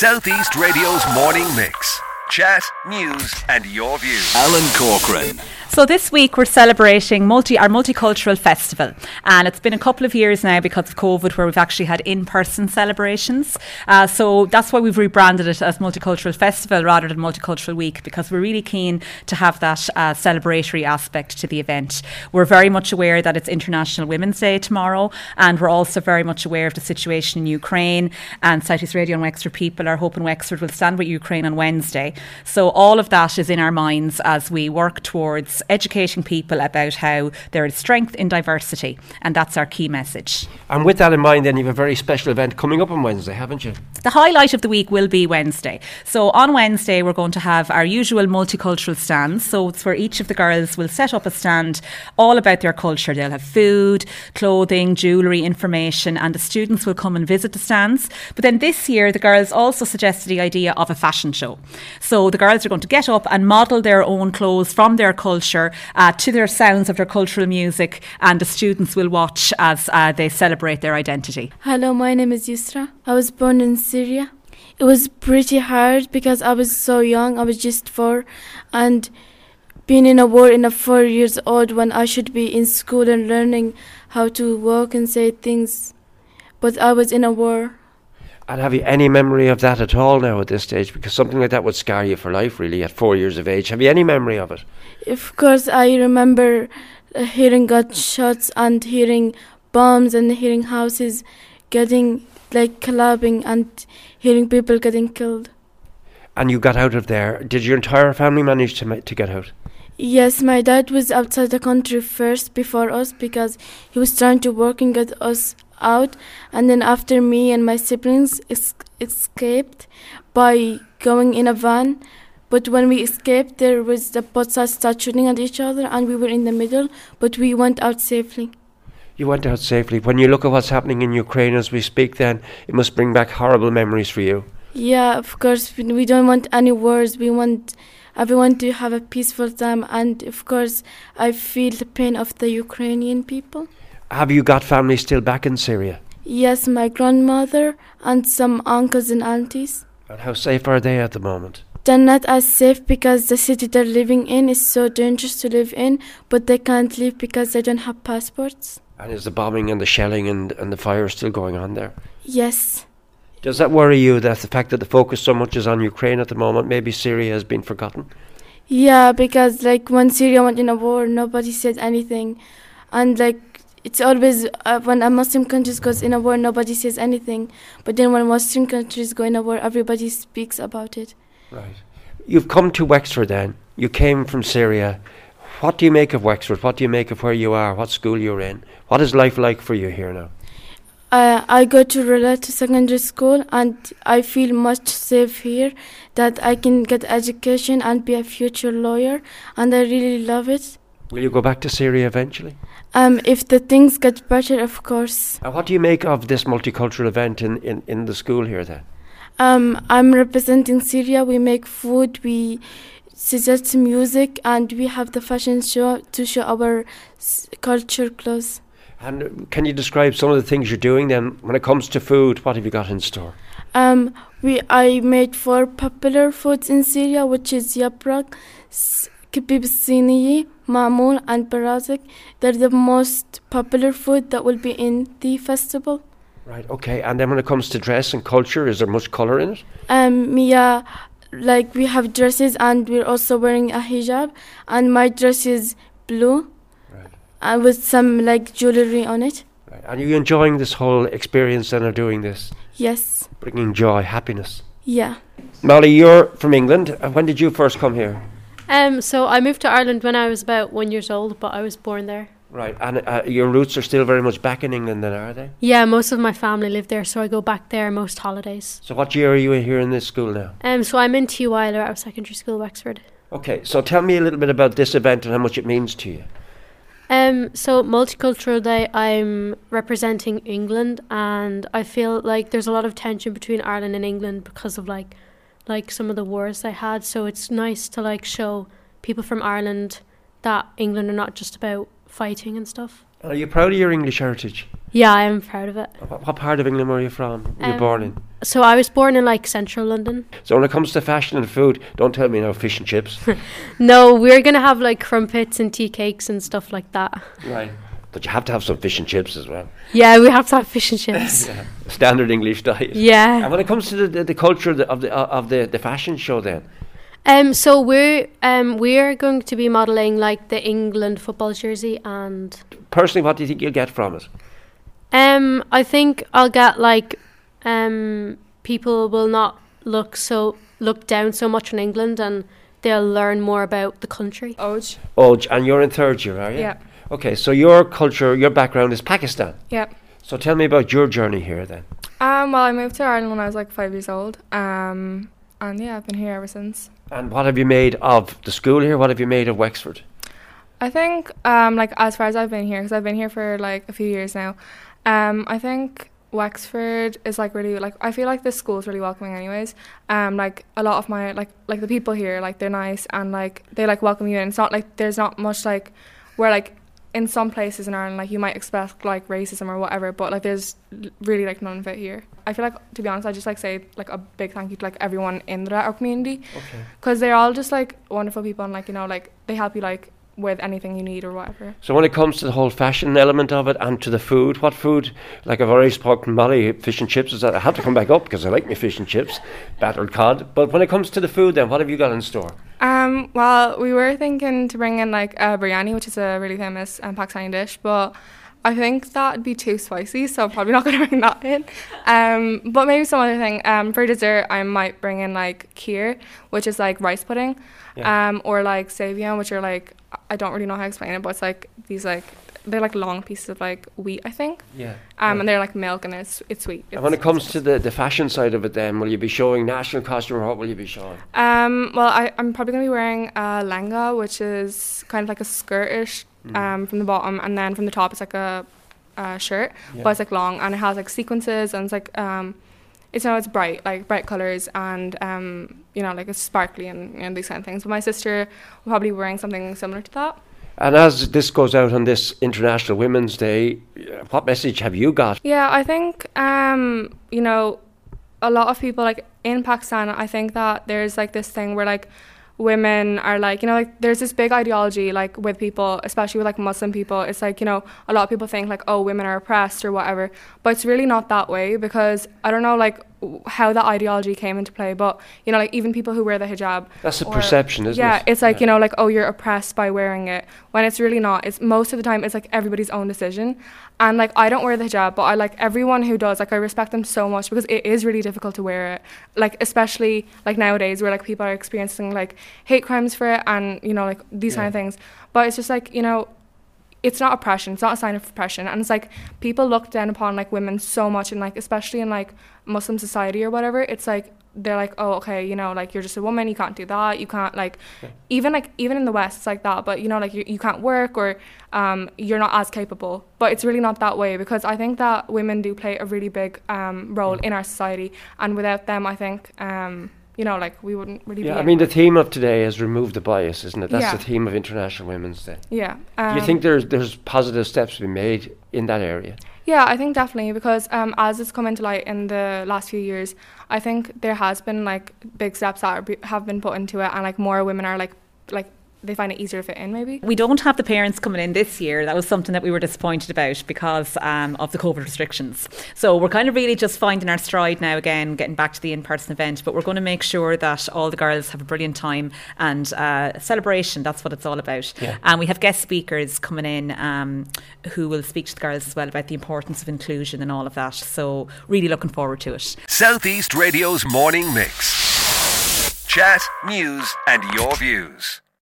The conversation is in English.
Southeast Radio's morning mix. Chat, news and your views. Alan Corcoran. So this week we're celebrating our multicultural festival, and it's been a couple of years now because of COVID where we've actually had in-person celebrations. So that's why we've rebranded it as Multicultural Festival rather than Multicultural Week, because we're really keen to have that celebratory aspect to the event. We're very much aware that it's International Women's Day tomorrow, and we're also very much aware of the situation in Ukraine, and Southeast Radio and Wexford people are hoping Wexford will stand with Ukraine on Wednesday. So all of that is in our minds as we work towards educating people about how there is strength in diversity, and that's our key message. And with that in mind, then, you have a very special event coming up on Wednesday, haven't you? The highlight of the week will be Wednesday. So on Wednesday we're going to have our usual multicultural stands, so it's where each of the girls will set up a stand all about their culture. They'll have food, clothing, jewellery, information, and the students will come and visit the stands. But then this year the girls also suggested the idea of a fashion show. So the girls are going to get up and model their own clothes from their culture to their sounds of their cultural music, and the students will watch as they celebrate their identity. Hello, my name is Yusra. I was born in Syria. It was pretty hard because I was so young. I was just 4, and being in a war in a 4 years old when I should be in school and learning how to walk and say things, but I was in a war. And have you any memory of that at all now at this stage? Because something like that would scar you for life, really, at 4 years of age. Have you any memory of it? Of course, I remember hearing gunshots and hearing bombs and hearing houses getting, like, collapsing and hearing people getting killed. And you got out of there. Did your entire family manage to get out? Yes, my dad was outside the country first before us because he was trying to work and get us out, and then after me and my siblings escaped by going in a van. But when we escaped, there was the both sides started shooting at each other, and we were in the middle, but we went out safely. You went out safely. When you look at what's happening in Ukraine as we speak, then it must bring back horrible memories for you. Yeah, of course, we don't want any wars. We want everyone to have a peaceful time, and of course I feel the pain of the Ukrainian people. Have you got family still back in Syria? Yes, my grandmother and some uncles and aunties. And how safe are they at the moment? They're not as safe because the city they're living in is so dangerous to live in, but they can't leave because they don't have passports. And is the bombing and the shelling and the fire still going on there? Yes. Does that worry you, that the fact that the focus so much is on Ukraine at the moment, maybe Syria has been forgotten? Yeah, because like when Syria went in a war, nobody said anything. And like it's always when a Muslim country goes in a war, nobody says anything. But then when Western countries go in a war, everybody speaks about it. Right. You've come to Wexford then. You came from Syria. What do you make of Wexford? What do you make of where you are? What school you're in? What is life like for you here now? I go to Rilla to secondary school, and I feel much safe here, that I can get education and be a future lawyer, and I really love it. Will you go back to Syria eventually? If the things get better, of course. And what do you make of this multicultural event in the school here then? I'm representing Syria. We make food, we suggest music, and we have the fashion show to show our culture clothes. And can you describe some of the things you're doing then? When it comes to food, what have you got in store? I made 4 popular foods in Syria, which is yaprak, kebab siniyi, mamoul and barazak. They're the most popular food that will be in the festival. Right, okay. And then when it comes to dress and culture, is there much colour in it? Yeah, like we have dresses, and we're also wearing a hijab, and my dress is blue, right, and with some like jewellery on it. Right. And are you enjoying this whole experience and are doing this? Yes. Bringing joy, happiness. Yeah. Molly, you're from England. When did you first come here? So I moved to Ireland when I was about 1 year old, but I was born there. Right, and your roots are still very much back in England then, are they? Yeah, most of my family live there, so I go back there most holidays. So what year are you here in this school now? So I'm in TY or out of secondary school, Wexford. Okay, so tell me a little bit about this event and how much it means to you. So Multicultural Day, I'm representing England, and I feel like there's a lot of tension between Ireland and England because of like some of the wars they had, so it's nice to like show people from Ireland that England are not just about fighting and stuff. Are you proud of your English heritage? Yeah, I am proud of it. What part of England were you from? Were you born in? So I was born in central London. So when it comes to fashion and food, don't tell me no fish and chips. No, we're going to have crumpets and tea cakes and stuff like that. Right. But you have to have some fish and chips as well. Yeah, we have to have fish and chips. Yeah. Standard English diet. Yeah. And when it comes to the culture of the fashion show then? So we're going to be modelling the England football jersey. And personally, what do you think you'll get from it? I think I'll get people will not look down so much on England, and they'll learn more about the country. Oge, and you're in third year, are you? Yeah. Okay, so your culture, your background is Pakistan. Yeah. So tell me about your journey here then. Well, I moved to Ireland when I was 5 years old. And yeah, I've been here ever since. And what have you made of the school here? What have you made of Wexford? I think, as far as I've been here, because I've been here for a few years now, I think Wexford is really I feel this school's really welcoming anyways. A lot of my the people here they're nice, and they welcome you in. It's not there's not much where in some places in Ireland you might expect racism or whatever, but there's really none of it here. I feel to be honest, I just say a big thank you to everyone in our community, because they're all just wonderful people, and they help you with anything you need or whatever. So when it comes to the whole fashion element of it and to the food, what food? I've already spoken to Molly, fish and chips. Is that I have to come back up because I like my fish and chips, battered cod. But when it comes to the food then, what have you got in store? Well, we were thinking to bring in a biryani, which is a really famous Pakistani dish, but I think that would be too spicy, so I'm probably not going to bring that in. But maybe some other thing. For dessert, I might bring in kheer, which is rice pudding, yeah. Or sabiya, which are I don't really know how to explain it, but it's these they're long pieces of wheat, I think. Yeah. Right. And they're milk, and it's sweet. And when it comes to the fashion side of it, then will you be showing national costume, or what will you be showing? Well, I'm probably going to be wearing a langa, which is kind of a skirtish from the bottom, and then from the top it's a shirt, yeah. But it's long, and it has sequences, and it's it's bright, bright colours, and it's sparkly and these kind of things. But my sister will probably be wearing something similar to that. And as this goes out on this International Women's Day, what message have you got? Yeah, I think a lot of people in Pakistan, I think that there's this thing where women are there's this big ideology with people, especially with Muslim people. It's a lot of people think oh, women are oppressed or whatever, but it's really not that way, because I don't know how that ideology came into play, but even people who wear the hijab, that's a perception, isn't it? Yeah, it's yeah. Oh, you're oppressed by wearing it, when it's really not. It's most of the time it's everybody's own decision, and I don't wear the hijab, but I everyone who does, I respect them so much, because it is really difficult to wear it, especially nowadays where people are experiencing hate crimes for it, and these yeah. kind of things. But it's just it's not oppression, it's not a sign of oppression, and it's people look down upon women so much, and especially in Muslim society or whatever. It's they're oh, okay, you're just a woman, you can't do that, you can't yeah. even in the West it's that, but you can't work, or you're not as capable. But it's really not that way, because I think that women do play a really big role in our society, and without them I think we wouldn't really be... Yeah, I mean, the theme of today is remove the bias, isn't it? That's yeah. the theme of International Women's Day. Yeah. Do you think there's positive steps to be made in that area? Yeah, I think definitely, because as it's come into light in the last few years, I think there has been, big steps that have been put into it, and, more women are, they find it easier to fit in, maybe. We don't have the parents coming in this year. That was something that we were disappointed about because of the COVID restrictions. So we're kind of really just finding our stride now again, getting back to the in-person event, but we're going to make sure that all the girls have a brilliant time and celebration. That's what it's all about. Yeah. And we have guest speakers coming in who will speak to the girls as well about the importance of inclusion and all of that. So really looking forward to it. Southeast Radio's Morning Mix. Chat, news and your views.